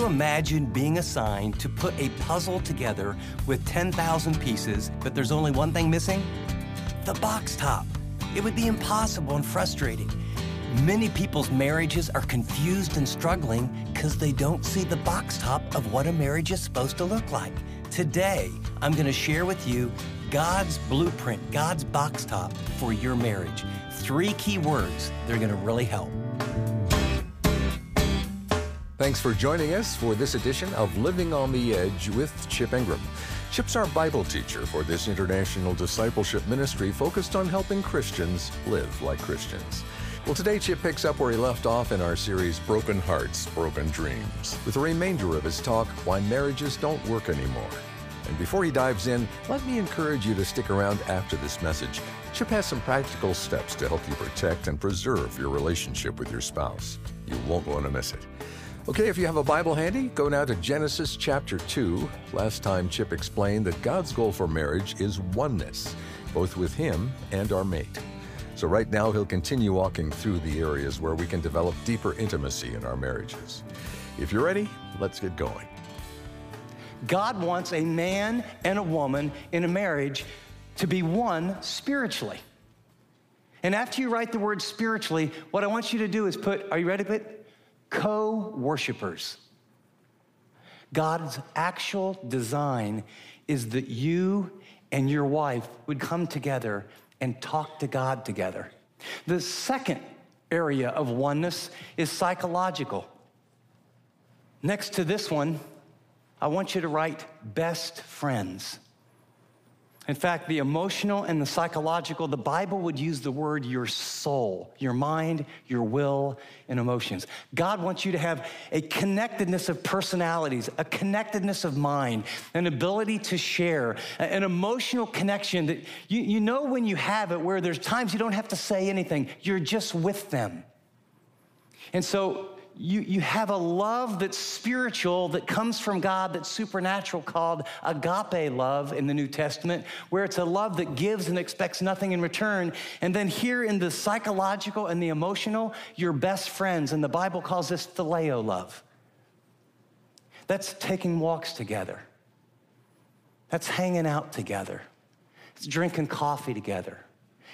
you imagine being assigned to put a puzzle together with 10,000 pieces, but there's only one thing missing? The box top. It would be impossible and frustrating. Many people's marriages are confused and struggling because they don't see the box top of what a marriage is supposed to look like. Today, I'm going to share with you God's blueprint, God's box top for your marriage. 3 key words that are going to really help. Thanks for joining us for this edition of Living on the Edge with Chip Ingram. Chip's our Bible teacher for this international discipleship ministry focused on helping Christians live like Christians. Well, today Chip picks up where he left off in our series, Broken Hearts, Broken Dreams, with the remainder of his talk, Why Marriages Don't Work Anymore. And before he dives in, let me encourage you to stick around after this message. Chip has some practical steps to help you protect and preserve your relationship with your spouse. You won't want to miss it. Okay, if you have a Bible handy, go now to Genesis chapter 2. Last time, Chip explained that God's goal for marriage is oneness, both with Him and our mate. So right now, He'll continue walking through the areas where we can develop deeper intimacy in our marriages. If you're ready, let's get going. God wants a man and a woman in a marriage to be one spiritually. And after you write the word spiritually, what I want you to do is put, are you ready to put? Co-worshipers. God's actual design is that you and your wife would come together and talk to God together. The second area of oneness is psychological. Next to this one, I want you to write best friends. In fact, the emotional and the psychological, the Bible would use the word your soul, your mind, your will, and emotions. God wants you to have a connectedness of personalities, a connectedness of mind, an ability to share, an emotional connection that you know when you have it, where there's times you don't have to say anything. You're just with them. And so you have a love that's spiritual, that comes from God, that's supernatural, called agape love in the New Testament, where it's a love that gives and expects nothing in return. And then here in the psychological and the emotional, your best friends, and the Bible calls this phileo love. That's taking walks together. That's hanging out together. It's drinking coffee together.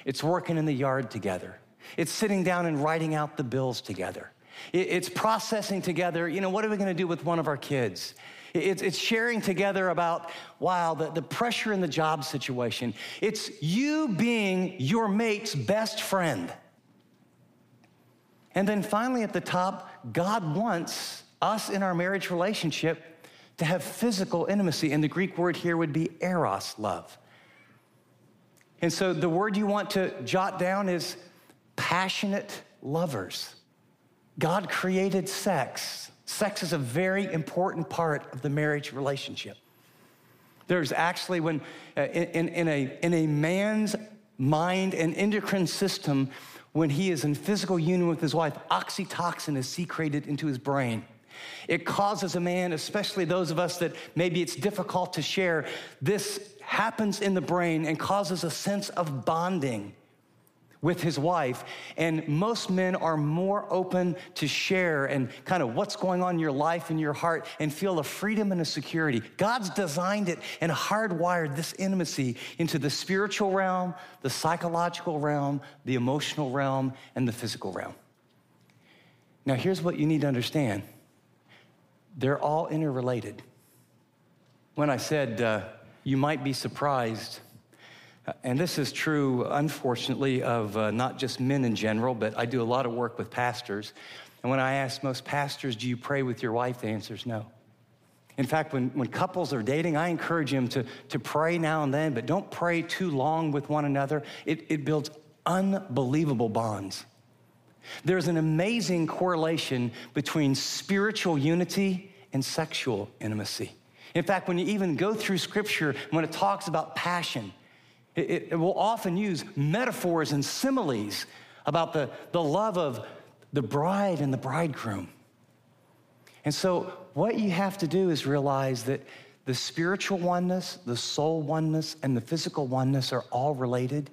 It's working in the yard together. It's sitting down and writing out the bills together. It's processing together, you know, what are we going to do with one of our kids? It's sharing together about, wow, the pressure in the job situation. It's you being your mate's best friend. And then finally at the top, God wants us in our marriage relationship to have physical intimacy. And the Greek word here would be eros, love. And so the word you want to jot down is passionate lovers. God created sex. Sex is a very important part of the marriage relationship. There's actually, when in a man's mind and endocrine system, when he is in physical union with his wife, oxytocin is secreted into his brain. It causes a man, especially those of us that maybe it's difficult to share, this happens in the brain and causes a sense of bonding with his wife, and most men are more open to share and kind of what's going on in your life and your heart and feel a freedom and a security. God's designed it and hardwired this intimacy into the spiritual realm, the psychological realm, the emotional realm, and the physical realm. Now, here's what you need to understand. They're all interrelated. When I said you might be surprised, and this is true, unfortunately, of not just men in general, but I do a lot of work with pastors. And when I ask most pastors, do you pray with your wife? The answer is no. In fact, when couples are dating, I encourage them to pray now and then, but don't pray too long with one another. It builds unbelievable bonds. There's an amazing correlation between spiritual unity and sexual intimacy. In fact, when you even go through Scripture, when it talks about passion, it will often use metaphors and similes about the love of the bride and the bridegroom. And so what you have to do is realize that the spiritual oneness, the soul oneness, and the physical oneness are all related.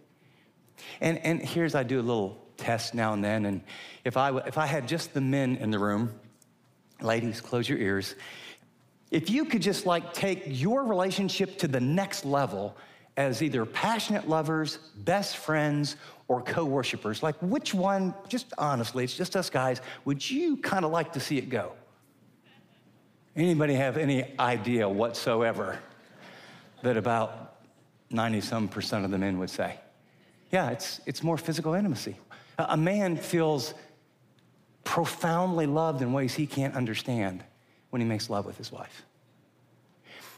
And here's, I do a little test now and then, and if I had just the men in the room, Ladies, close your ears. If you could just like take your relationship to the next level as either passionate lovers, best friends, or co-worshipers, like which one, just honestly, it's just us guys, would you kind of like to see it go? Anybody have any idea whatsoever that about 90-some% of the men would say? Yeah, it's more physical intimacy. A man feels profoundly loved in ways he can't understand when he makes love with his wife.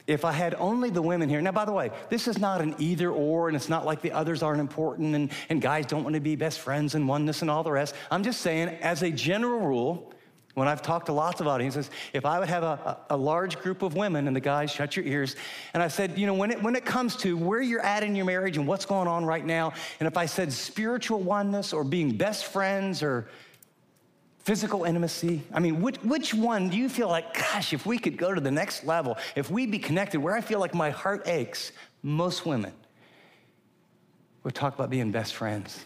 If I had only the women here, now by the way, this is not an either or, and it's not like the others aren't important and guys don't want to be best friends and oneness and all the rest. I'm just saying, as a general rule, when I've talked to lots of audiences, if I would have a large group of women and the guys, shut your ears, and I said, you know, when it comes to where you're at in your marriage and what's going on right now, and if I said spiritual oneness or being best friends or physical intimacy, I mean, which one do you feel like, gosh, if we could go to the next level, if we'd be connected, where I feel like my heart aches, most women would talk about being best friends.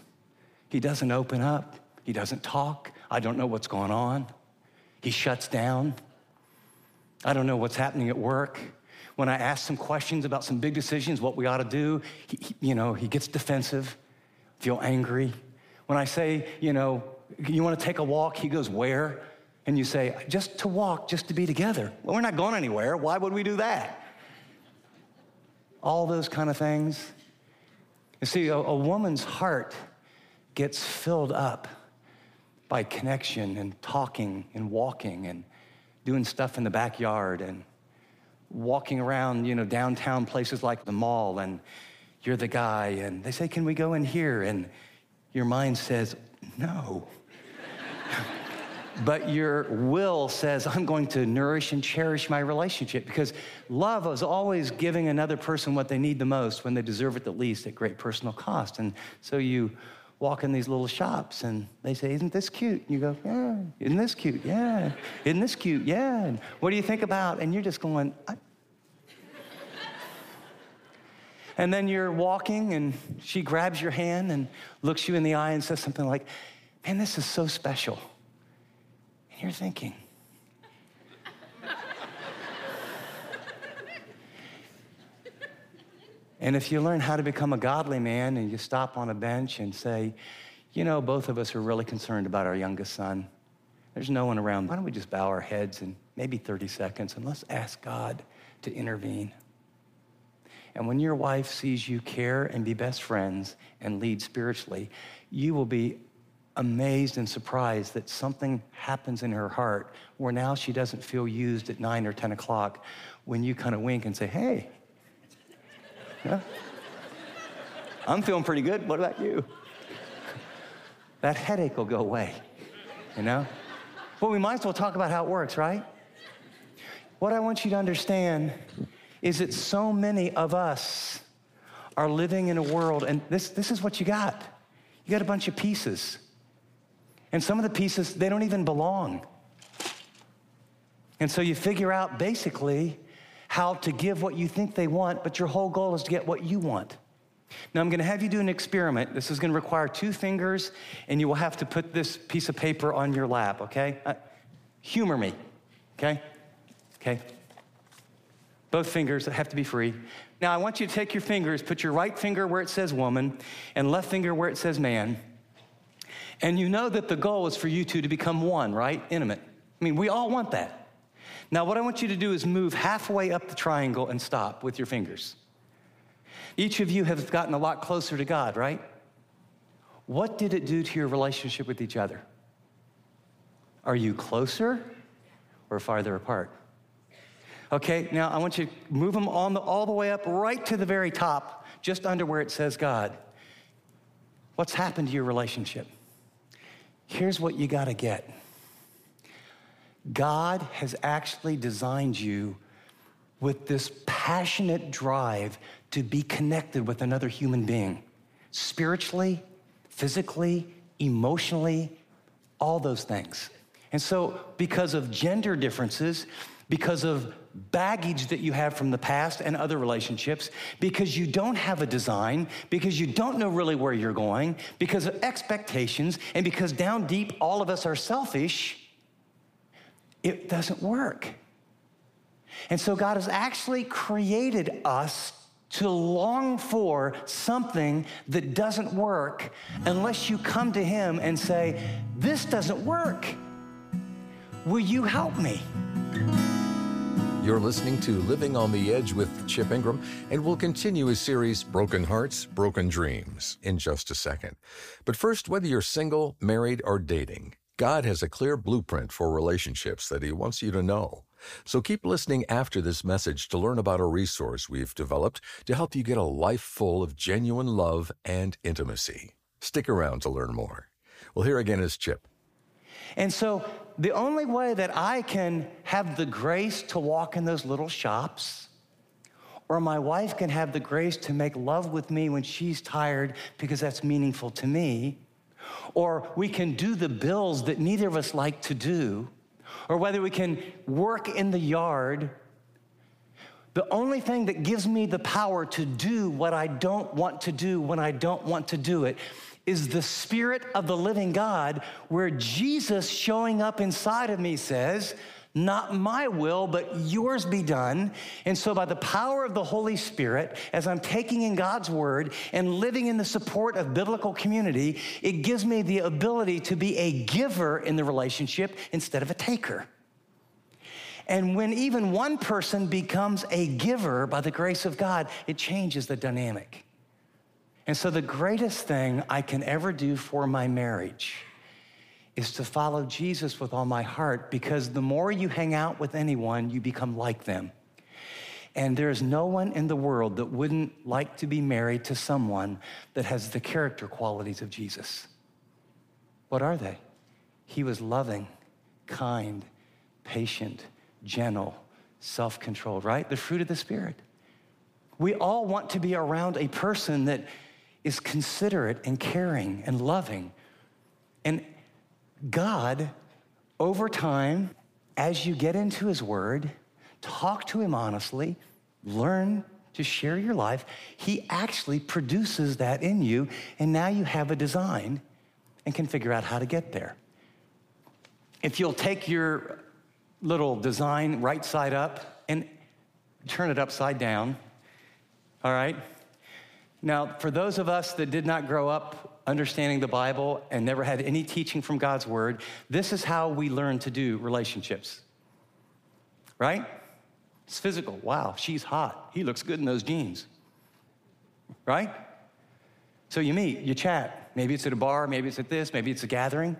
He doesn't open up. He doesn't talk. I don't know what's going on. He shuts down. I don't know what's happening at work. When I ask some questions about some big decisions, what we ought to do, he gets defensive, feel angry. When I say, you know, you want to take a walk, he goes, where? And you say, just to walk, just to be together. Well, we're not going anywhere. Why would we do that? All those kind of things. You see, a woman's heart gets filled up by connection and talking and walking and doing stuff in the backyard and walking around, you know, downtown places like the mall, and you're the guy and they say, can we go in here? And your mind says, no. But your will says, I'm going to nourish and cherish my relationship, because love is always giving another person what they need the most when they deserve it the least at great personal cost. And so you walk in these little shops and they say, isn't this cute? And you go, yeah. Isn't this cute? Yeah. Isn't this cute? Yeah. And what do you think about? And you're just going, And then you're walking and she grabs your hand and looks you in the eye and says something like, man, this is so special. And you're thinking, and if you learn how to become a godly man and you stop on a bench and say, you know, both of us are really concerned about our youngest son. There's no one around. Why don't we just bow our heads in maybe 30 seconds and let's ask God to intervene. And when your wife sees you care and be best friends and lead spiritually, you will be amazed and surprised that something happens in her heart where now she doesn't feel used at 9 or 10 o'clock when you kind of wink and say, hey. Yeah. I'm feeling pretty good. What about you? That headache will go away, you know? But we might as well talk about how it works, right? What I want you to understand is that so many of us are living in a world, and this is what you got. You got a bunch of pieces. And some of the pieces, they don't even belong. And so you figure out basically how to give what you think they want, but your whole goal is to get what you want. Now, I'm going to have you do an experiment. This is going to require 2 fingers, and you will have to put this piece of paper on your lap, okay? Humor me, okay? Okay. Both fingers have to be free. Now, I want you to take your fingers, put your right finger where it says woman, and left finger where it says man. And you know that the goal is for you two to become one, right? Intimate. I mean, we all want that. Now, what I want you to do is move halfway up the triangle and stop with your fingers. Each of you have gotten a lot closer to God, right? What did it do to your relationship with each other? Are you closer or farther apart? Okay, now I want you to move them all the way up right to the very top, just under where it says God. What's happened to your relationship? Here's what you got to get. God has actually designed you with this passionate drive to be connected with another human being, spiritually, physically, emotionally, all those things. And so because of gender differences, because of baggage that you have from the past and other relationships, because you don't have a design, because you don't know really where you're going, because of expectations, and because down deep all of us are selfish, it doesn't work. And so God has actually created us to long for something that doesn't work unless you come to him and say, this doesn't work. Will you help me? You're listening to Living on the Edge with Chip Ingram, and we'll continue his series, Broken Hearts, Broken Dreams, in just a second. But first, whether you're single, married, or dating, God has a clear blueprint for relationships that he wants you to know. So keep listening after this message to learn about a resource we've developed to help you get a life full of genuine love and intimacy. Stick around to learn more. Well, here again is Chip. And so the only way that I can have the grace to walk in those little shops, or my wife can have the grace to make love with me when she's tired because that's meaningful to me, or we can do the bills that neither of us like to do, or whether we can work in the yard, the only thing that gives me the power to do what I don't want to do when I don't want to do it is the Spirit of the living God, where Jesus showing up inside of me says, not my will, but yours be done. And so by the power of the Holy Spirit, as I'm taking in God's word and living in the support of biblical community, it gives me the ability to be a giver in the relationship instead of a taker. And when even one person becomes a giver by the grace of God, it changes the dynamic. And so the greatest thing I can ever do for my marriage is to follow Jesus with all my heart, because the more you hang out with anyone, you become like them. And there is no one in the world that wouldn't like to be married to someone that has the character qualities of Jesus. What are they? He was loving, kind, patient, gentle, self-controlled, right? The fruit of the Spirit. We all want to be around a person that is considerate and caring and loving. And God, over time, as you get into his word, talk to him honestly, learn to share your life, he actually produces that in you, and now you have a design and can figure out how to get there. If you'll take your little design right side up and turn it upside down, all right? Now, for those of us that did not grow up understanding the Bible and never had any teaching from God's word, this is how we learn to do relationships, right? It's physical. Wow, she's hot. He looks good in those jeans, right? So you meet, you chat. Maybe it's at a bar, maybe it's at this, maybe it's a gathering.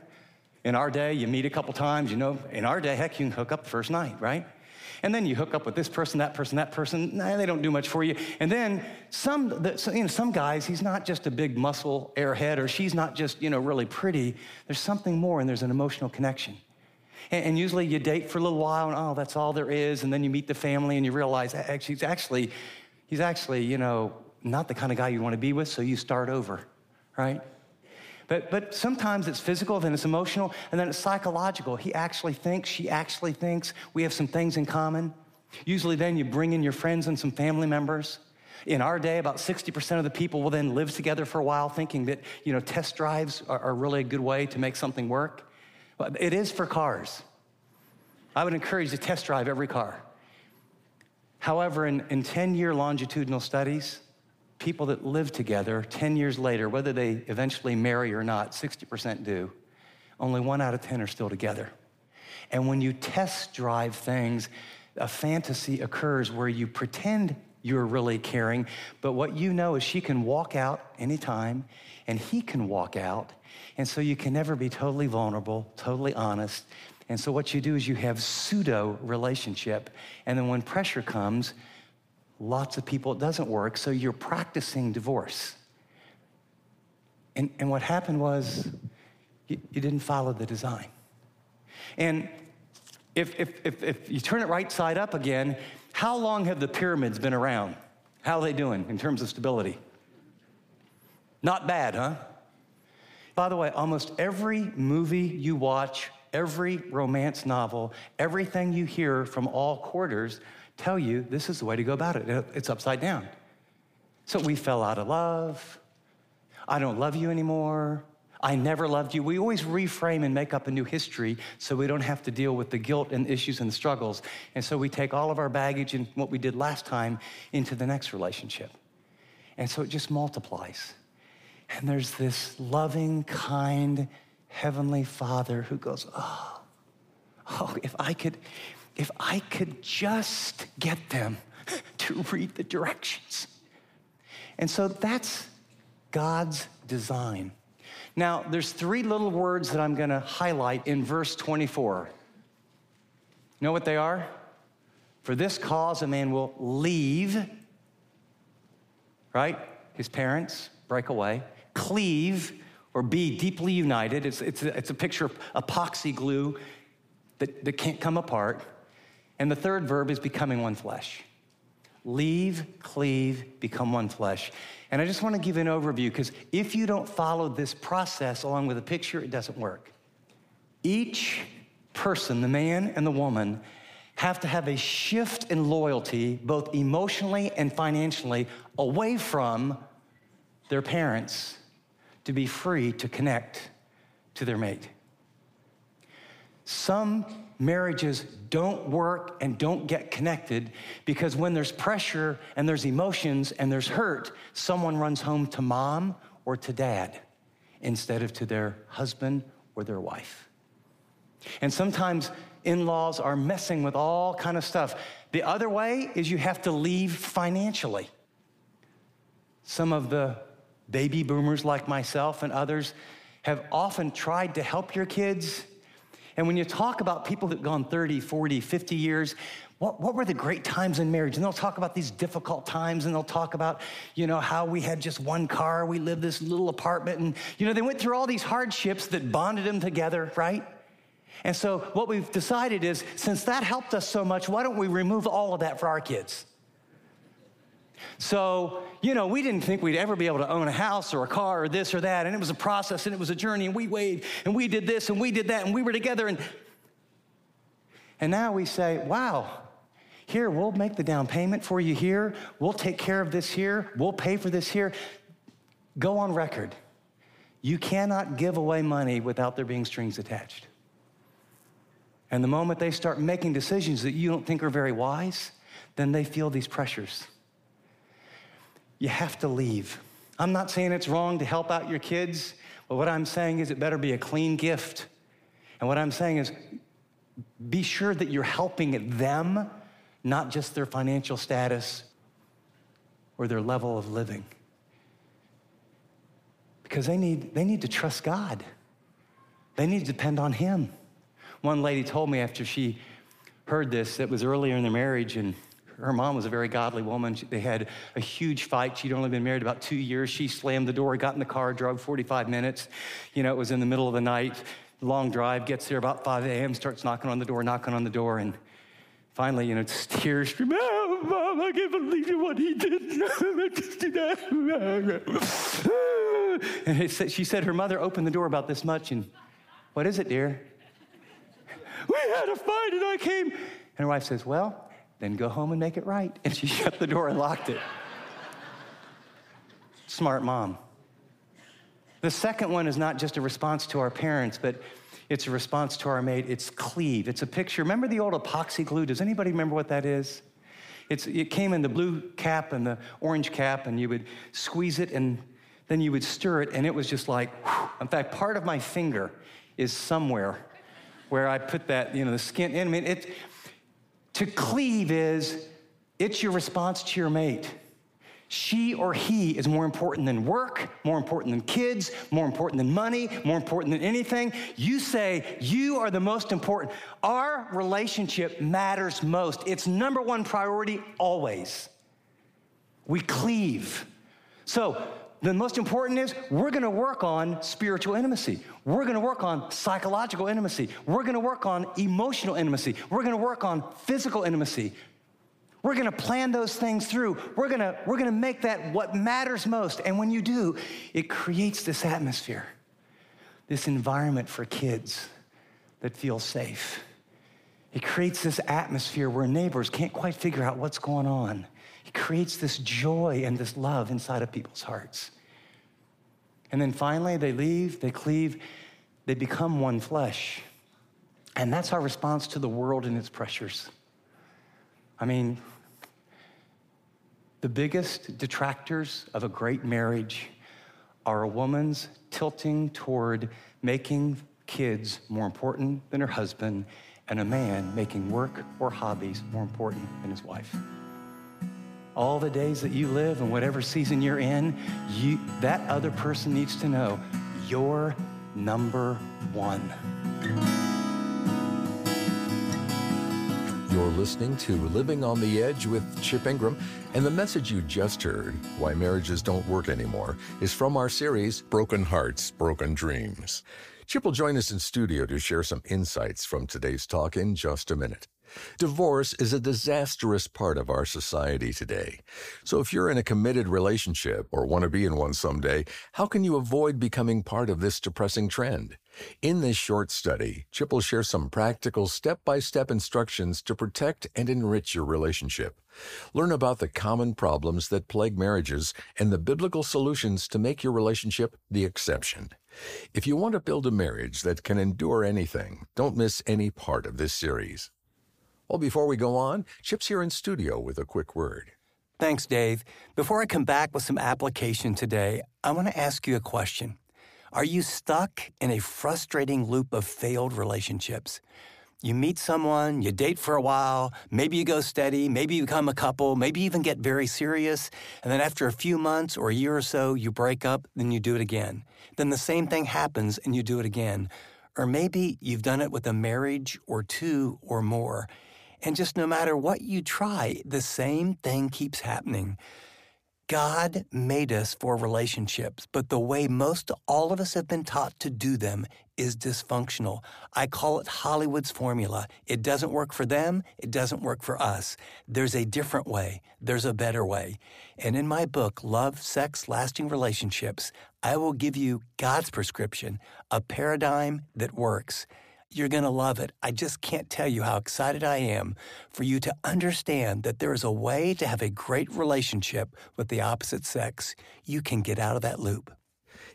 In our day, you meet a couple times. You know, in our day, heck, you can hook up the first night, right? And then you hook up with this person, that person, that person. Nah, they don't do much for you. And then some guys, he's not just a big muscle airhead, or she's not just, really pretty. There's something more, and there's an emotional connection. And usually you date for a little while, and that's all there is. And then you meet the family, and you realize he's actually, not the kind of guy you want to be with, so you start over, right? But sometimes it's physical, then it's emotional, and then it's psychological. He actually thinks, she actually thinks, we have some things in common. Usually then you bring in your friends and some family members. In our day, about 60% of the people will then live together for a while, thinking that, test drives are really a good way to make something work. It is for cars. I would encourage you to test drive every car. However, in 10-year longitudinal studies, people that live together 10 years later, whether they eventually marry or not, 60% do. Only 1 out of 10 are still together. And when you test drive things, a fantasy occurs where you pretend you're really caring, but what you know is she can walk out anytime, and he can walk out, and so you can never be totally vulnerable, totally honest. And so what you do is you have pseudo relationship, and then when pressure comes, lots of people, it doesn't work, so you're practicing divorce. And what happened was you didn't follow the design. And if you turn it right side up again, how long have the pyramids been around? How are they doing in terms of stability? Not bad, huh? By the way, almost every movie you watch, every romance novel, everything you hear from all quarters tell you this is the way to go about it. It's upside down. So we fell out of love. I don't love you anymore. I never loved you. We always reframe and make up a new history so we don't have to deal with the guilt and issues and struggles. And so we take all of our baggage and what we did last time into the next relationship. And so it just multiplies. And there's this loving, kind, heavenly Father who goes, oh, if I could just get them to read the directions. And so that's God's design. Now, there's three little words that I'm going to highlight in verse 24. You know what they are? For this cause, a man will leave, right? His parents, break away, cleave, or be deeply united. It's a picture of epoxy glue that can't come apart. And the third verb is becoming one flesh. Leave, cleave, become one flesh. And I just want to give an overview, because if you don't follow this process along with a picture, it doesn't work. Each person, the man and the woman, have to have a shift in loyalty, both emotionally and financially, away from their parents to be free to connect to their mate. Some marriages don't work and don't get connected because when there's pressure and there's emotions and there's hurt, someone runs home to mom or to dad instead of to their husband or their wife. And sometimes in-laws are messing with all kind of stuff. The other way is you have to leave financially. Some of the baby boomers like myself and others have often tried to help your kids. And when you talk about people who've gone 30, 40, 50 years, what were the great times in marriage? And they'll talk about these difficult times, and they'll talk about, you know, how we had just one car, we lived this little apartment, and, you know, they went through all these hardships that bonded them together, right? And so what we've decided is, since that helped us so much, why don't we remove all of that for our kids? So, you know, we didn't think we'd ever be able to own a house or a car or this or that, and it was a process, and it was a journey, and we waved, and we did this, and we did that, and we were together, and now we say, wow, here, we'll make the down payment for you here, we'll take care of this here, we'll pay for this here. Go on record. You cannot give away money without there being strings attached. And the moment they start making decisions that you don't think are very wise, then they feel these pressures. You have to leave. I'm not saying it's wrong to help out your kids, but what I'm saying is it better be a clean gift. And what I'm saying is be sure that you're helping them, not just their financial status or their level of living. Because they need to trust God. They need to depend on Him. One lady told me after she heard this, it was earlier in their marriage, and her mom was a very godly woman. They had a huge fight. She'd only been married about 2 years. She slammed the door, got in the car, drove 45 minutes. You know, it was in the middle of the night, long drive, gets there about 5 a.m., starts knocking on the door, and finally, you know, just tears stream. Oh, Mom, I can't believe you what he did. And she said her mother opened the door about this much, and what is it, dear? We had a fight, and I came. And her wife says, well, then go home and make it right. And she shut the door and locked it. Smart mom. The second one is not just a response to our parents, but it's a response to our mate. It's cleave. It's a picture. Remember the old epoxy glue? Does anybody remember what that is? It came in the blue cap and the orange cap, and you would squeeze it, and then you would stir it, and it was just like, whew. In fact, part of my finger is somewhere where I put that, you know, the skin in. I mean, to cleave is, it's your response to your mate. She or he is more important than work, more important than kids, more important than money, more important than anything. You say, you are the most important. Our relationship matters most. It's number one priority always. We cleave. So the most important is we're going to work on spiritual intimacy. We're going to work on psychological intimacy. We're going to work on emotional intimacy. We're going to work on physical intimacy. We're going to plan those things through. We're going to make that what matters most. And when you do, it creates this atmosphere, this environment for kids that feels safe. It creates this atmosphere where neighbors can't quite figure out what's going on. It creates this joy and this love inside of people's hearts. And then finally, they leave, they cleave, they become one flesh. And that's our response to the world and its pressures. I mean, the biggest detractors of a great marriage are a woman's tilting toward making kids more important than her husband and a man making work or hobbies more important than his wife. All the days that you live and whatever season you're in, that other person needs to know you're number one. You're listening to Living on the Edge with Chip Ingram, and the message you just heard, Why Marriages Don't Work Anymore, is from our series, Broken Hearts, Broken Dreams. Chip will join us in studio to share some insights from today's talk in just a minute. Divorce is a disastrous part of our society today. So if you're in a committed relationship or want to be in one someday, how can you avoid becoming part of this depressing trend? In this short study, Chip will share some practical step-by-step instructions to protect and enrich your relationship. Learn about the common problems that plague marriages and the biblical solutions to make your relationship the exception. If you want to build a marriage that can endure anything, don't miss any part of this series. Well, before we go on, Chip's here in studio with a quick word. Thanks, Dave. Before I come back with some application today, I want to ask you a question. Are you stuck in a frustrating loop of failed relationships? You meet someone, you date for a while, maybe you go steady, maybe you become a couple, maybe even get very serious, and then after a few months or a year or so, you break up, then you do it again. Then the same thing happens and you do it again. Or maybe you've done it with a marriage or two or more. And just no matter what you try, the same thing keeps happening. God made us for relationships, but the way most all of us have been taught to do them is dysfunctional. I call it Hollywood's formula. It doesn't work for them. It doesn't work for us. There's a different way. There's a better way. And in my book, Love, Sex, Lasting Relationships, I will give you God's prescription, a paradigm that works. You're going to love it. I just can't tell you how excited I am for you to understand that there is a way to have a great relationship with the opposite sex. You can get out of that loop.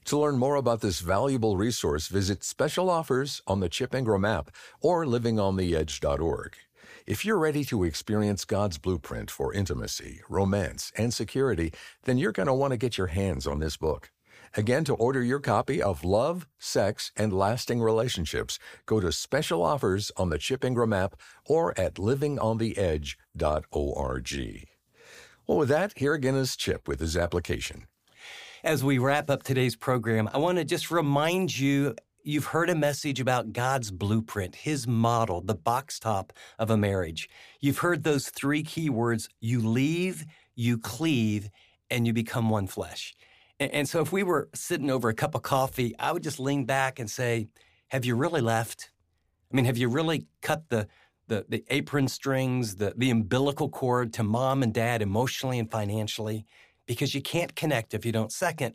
To learn more about this valuable resource, visit Special Offers on the Chip Ingram app or livingontheedge.org. If you're ready to experience God's blueprint for intimacy, romance, and security, then you're going to want to get your hands on this book. Again, to order your copy of Love, Sex, and Lasting Relationships, go to Special Offers on the Chip Ingram app or at livingontheedge.org. Well, with that, here again is Chip with his application. As we wrap up today's program, I want to just remind you, you've heard a message about God's blueprint, His model, the box top of a marriage. You've heard those three key words, you leave, you cleave, and you become one flesh. And so if we were sitting over a cup of coffee, I would just lean back and say, have you really left? I mean, have you really cut the apron strings, the umbilical cord to mom and dad emotionally and financially? Because you can't connect if you don't. Second,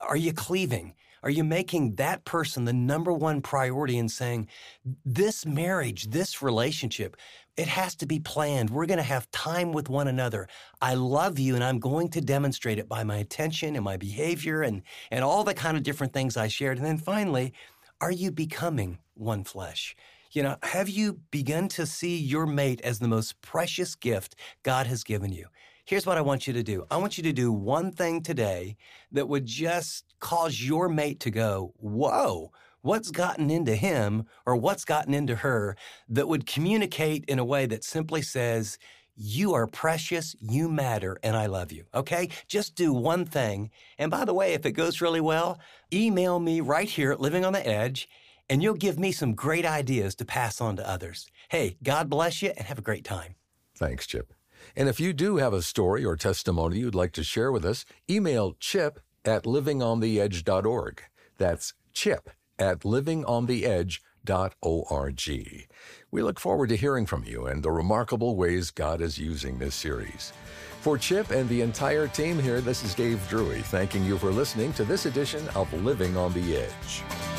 are you cleaving? Are you making that person the number one priority and saying, this marriage, this relationship, it has to be planned. We're going to have time with one another. I love you, and I'm going to demonstrate it by my attention and my behavior and all the kind of different things I shared. And then finally, are you becoming one flesh? You know, have you begun to see your mate as the most precious gift God has given you? Here's what I want you to do. I want you to do one thing today that would just cause your mate to go, whoa, what's gotten into him or what's gotten into her, that would communicate in a way that simply says, you are precious, you matter, and I love you, okay? Just do one thing. And by the way, if it goes really well, email me right here at Living on the Edge, and you'll give me some great ideas to pass on to others. Hey, God bless you and have a great time. Thanks, Chip. And if you do have a story or testimony you'd like to share with us, email chip@livingontheedge.org. That's chip@livingontheedge.org. We look forward to hearing from you and the remarkable ways God is using this series. For Chip and the entire team here, this is Dave Drury thanking you for listening to this edition of Living on the Edge.